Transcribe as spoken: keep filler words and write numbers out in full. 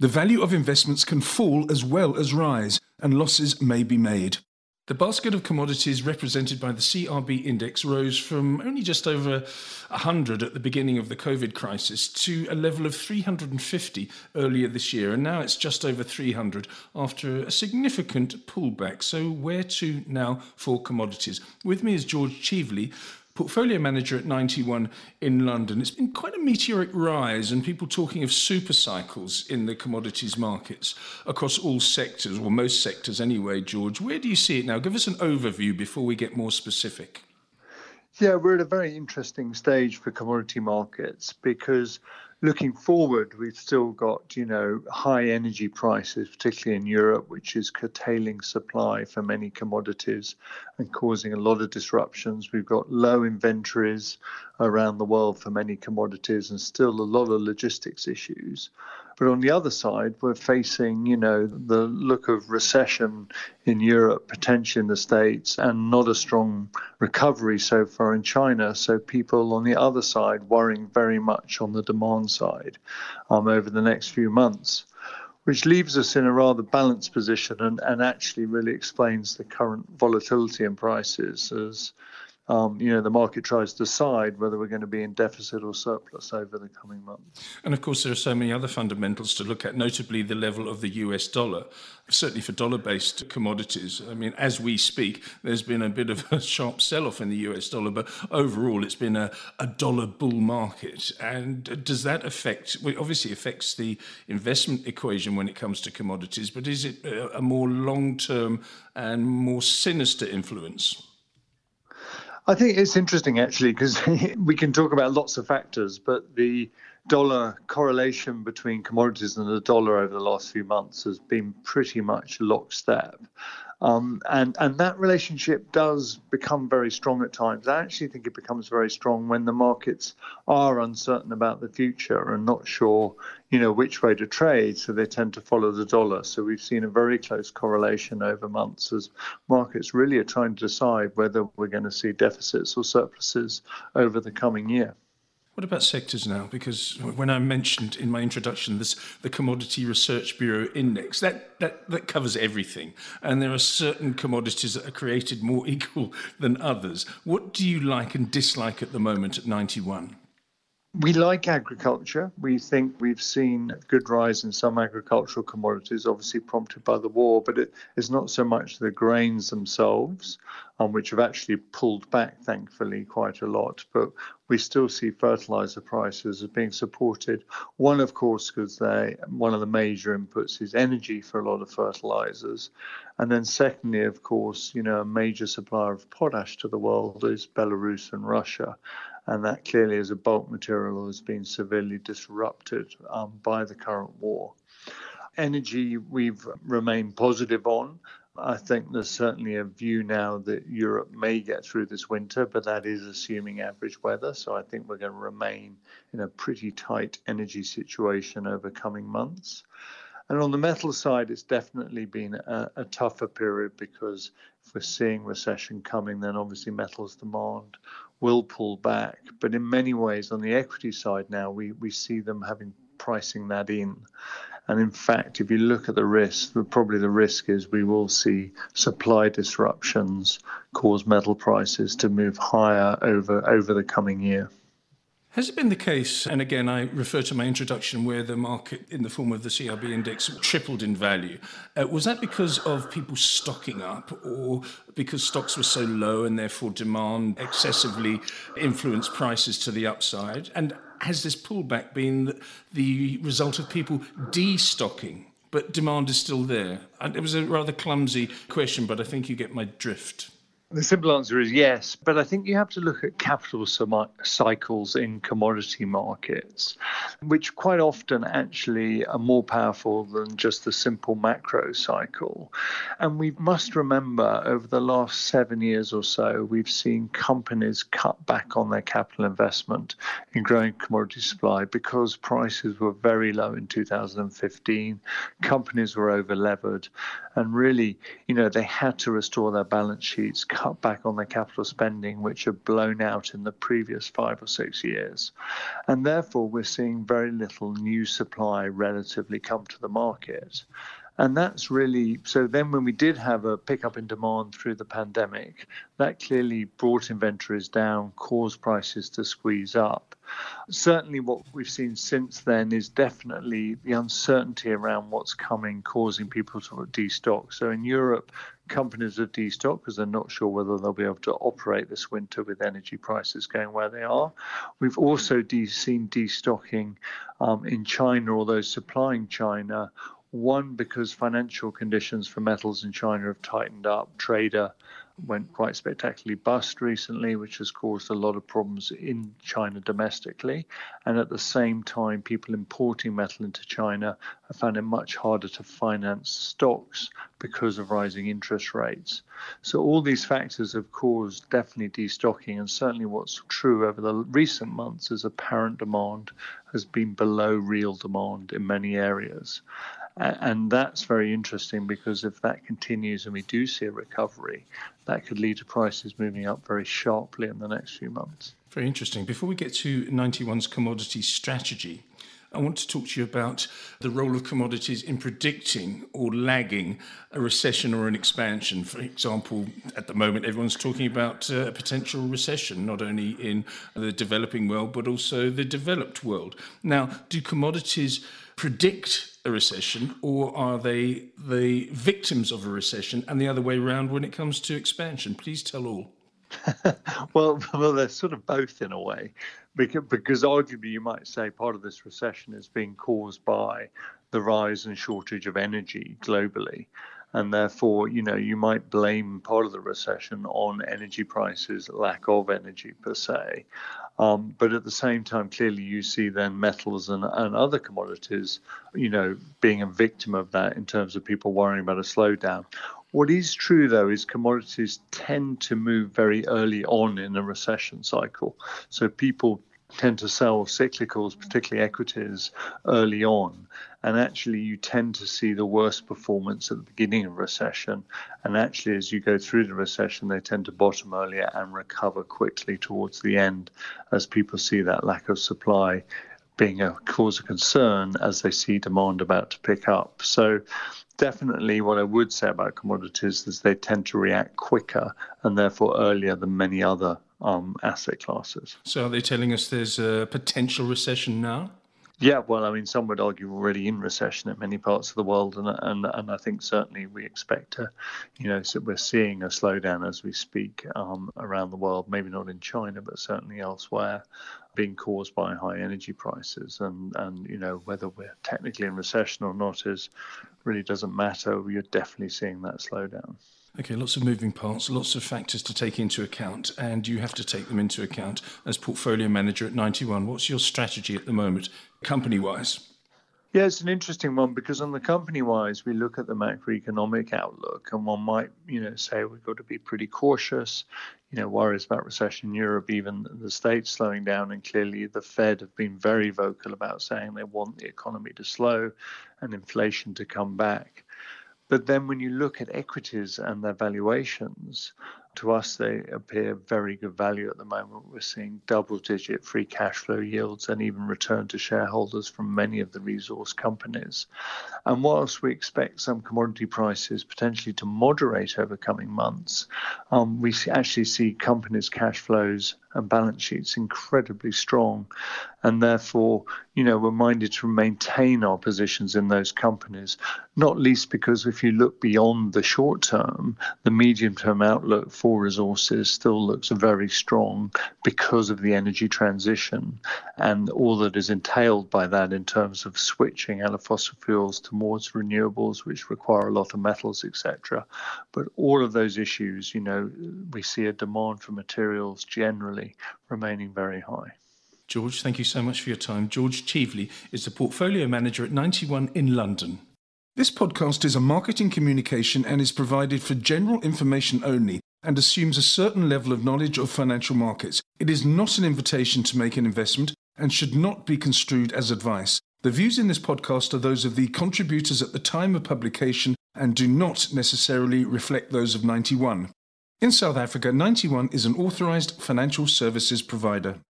The value of investments can fall as well as rise, and losses may be made. The basket of commodities represented by the C R B index rose from only just over one hundred at the beginning of the COVID crisis to a level of three hundred fifty earlier this year, and now it's just over three hundred after a significant pullback. So where to now for commodities? With me is George Cheveley, portfolio manager at ninety-one in London. It's been quite a meteoric rise, and people talking of super cycles in the commodities markets across all sectors, or most sectors anyway, George. Where do you see it now? Give us an overview before we get more specific. Yeah, we're at a very interesting stage for commodity markets because looking forward, we've still got, you know, high energy prices, particularly in Europe, which is curtailing supply for many commodities and causing a lot of disruptions. We've got low inventories around the world for many commodities and still a lot of logistics issues. But on the other side, we're facing, you know, the look of recession in Europe, potentially in the States, and not a strong recovery so far in China. So people on the other side worrying very much on the demand side um, over the next few months, which leaves us in a rather balanced position and, and actually really explains the current volatility in prices as Um, you know, the market tries to decide whether we're going to be in deficit or surplus over the coming months. And of course, there are so many other fundamentals to look at, notably the level of the U S dollar, certainly for dollar-based commodities. I mean, as we speak, there's been a bit of a sharp sell-off in the U S dollar, but overall it's been a, a dollar bull market. And does that affect, well, it obviously affects the investment equation when it comes to commodities, but is it a, a more long-term and more sinister influence? I think it's interesting, actually, because we can talk about lots of factors, but the dollar correlation between commodities and the dollar over the last few months has been pretty much lockstep. Um, and, and that relationship does become very strong at times. I actually think it becomes very strong when the markets are uncertain about the future and not sure, you know, which way to trade, so they tend to follow the dollar. So we've seen a very close correlation over months as markets really are trying to decide whether we're going to see deficits or surpluses over the coming year. What about sectors now? Because when I mentioned in my introduction this the Commodity Research Bureau index, that, that, that covers everything. And there are certain commodities that are created more equal than others. What do you like and dislike at the moment at ninety-one? We like agriculture. We think we've seen a good rise in some agricultural commodities, obviously prompted by the war, but it, it's not so much the grains themselves, um, which have actually pulled back, thankfully, quite a lot. But we still see fertiliser prices as being supported. One, of course, because they one of the major inputs is energy for a lot of fertilisers. And then secondly, of course, you know, a major supplier of potash to the world is Belarus and Russia. And that clearly is a bulk material that has been severely disrupted um, by the current war. Energy we've remained positive on. I think there's certainly a view now that Europe may get through this winter, but that is assuming average weather. So I think we're going to remain in a pretty tight energy situation over coming months. And on the metal side, it's definitely been a, a tougher period because if we're seeing recession coming, then obviously metals demand will pull back. But in many ways, on the equity side now, we, we see them having pricing that in. And in fact, if you look at the risk, probably the risk is we will see supply disruptions cause metal prices to move higher over, over the coming year. Has it been the case, and again I refer to my introduction, where the market in the form of the C R B index tripled in value? Uh, was that because of people stocking up, or because stocks were so low and therefore demand excessively influenced prices to the upside? And has this pullback been the result of people destocking, but demand is still there? And it was a rather clumsy question, but I think you get my drift. The simple answer is yes, but I think you have to look at capital cycles in commodity markets, which quite often actually are more powerful than just the simple macro cycle. And we must remember over the last seven years or so, we've seen companies cut back on their capital investment in growing commodity supply because prices were very low in two thousand fifteen, companies were over levered, and really, you know, they had to restore their balance sheets, cut back on their capital spending, which are blown out in the previous five or six years. And therefore, we're seeing very little new supply relatively come to the market. And that's really, so then when we did have a pickup in demand through the pandemic, that clearly brought inventories down, caused prices to squeeze up. Certainly what we've seen since then is definitely the uncertainty around what's coming, causing people to destock. So in Europe, companies have destocked because they're not sure whether they'll be able to operate this winter with energy prices going where they are. We've also de- seen destocking um, in China, although supplying China. One, because financial conditions for metals in China have tightened up. Trader went quite spectacularly bust recently, which has caused a lot of problems in China domestically. And at the same time, people importing metal into China have found it much harder to finance stocks because of rising interest rates. So all these factors have caused definitely destocking. And certainly what's true over the recent months is apparent demand has been below real demand in many areas. And that's very interesting, because if that continues and we do see a recovery, that could lead to prices moving up very sharply in the next few months. Very interesting. Before we get to ninety-one's commodity strategy, I want to talk to you about the role of commodities in predicting or lagging a recession or an expansion. For example, at the moment, everyone's talking about uh, a potential recession, not only in the developing world, but also the developed world. Now, do commodities predict a recession, or are they the victims of a recession, and the other way around when it comes to expansion? Please tell all. well, well, they're sort of both in a way, because, because arguably you might say part of this recession is being caused by the rise and shortage of energy globally. And therefore, you know, you might blame part of the recession on energy prices, lack of energy per se. Um, but at the same time, clearly you see then metals and, and other commodities, you know, being a victim of that in terms of people worrying about a slowdown. What is true, though, is commodities tend to move very early on in a recession cycle. So people tend to sell cyclicals, particularly equities, early on. And actually, you tend to see the worst performance at the beginning of recession. And actually, as you go through the recession, they tend to bottom earlier and recover quickly towards the end, as people see that lack of supply being a cause of concern as they see demand about to pick up. So definitely what I would say about commodities is they tend to react quicker and therefore earlier than many other um, asset classes. So are they telling us there's a potential recession now? Yeah, well, I mean, some would argue we're already in recession in many parts of the world, and and and I think certainly we expect to, you know, so we're seeing a slowdown as we speak um, around the world, maybe not in China, but certainly elsewhere, being caused by high energy prices. And, and, you know, whether we're technically in recession or not is really doesn't matter. You're definitely seeing that slowdown. Okay, lots of moving parts, lots of factors to take into account, and you have to take them into account as portfolio manager at ninety-one. What's your strategy at the moment, company-wise? Yeah, it's an interesting one, because on the company-wise, we look at the macroeconomic outlook, and one might, you know, say we've got to be pretty cautious. You know, worries about recession in Europe, even the States slowing down, and clearly the Fed have been very vocal about saying they want the economy to slow and inflation to come back. But then when you look at equities and their valuations, to us, they appear very good value at the moment. We're seeing double-digit free cash flow yields and even return to shareholders from many of the resource companies. And whilst we expect some commodity prices potentially to moderate over coming months, um, we actually see companies' cash flows and balance sheets incredibly strong. And therefore, you know, we're minded to maintain our positions in those companies, not least because if you look beyond the short term, the medium-term outlook for resources still looks very strong because of the energy transition and all that is entailed by that in terms of switching out of fossil fuels towards renewables, which require a lot of metals, et cetera. But all of those issues, you know, we see a demand for materials generally remaining very high. George, thank you so much for your time. George Cheveley is the portfolio manager at ninety-one in London. This podcast is a marketing communication and is provided for general information only, and assumes a certain level of knowledge of financial markets. It is not an invitation to make an investment and should not be construed as advice. The views in this podcast are those of the contributors at the time of publication and do not necessarily reflect those of ninety-one. In South Africa, ninety-one is an authorized financial services provider.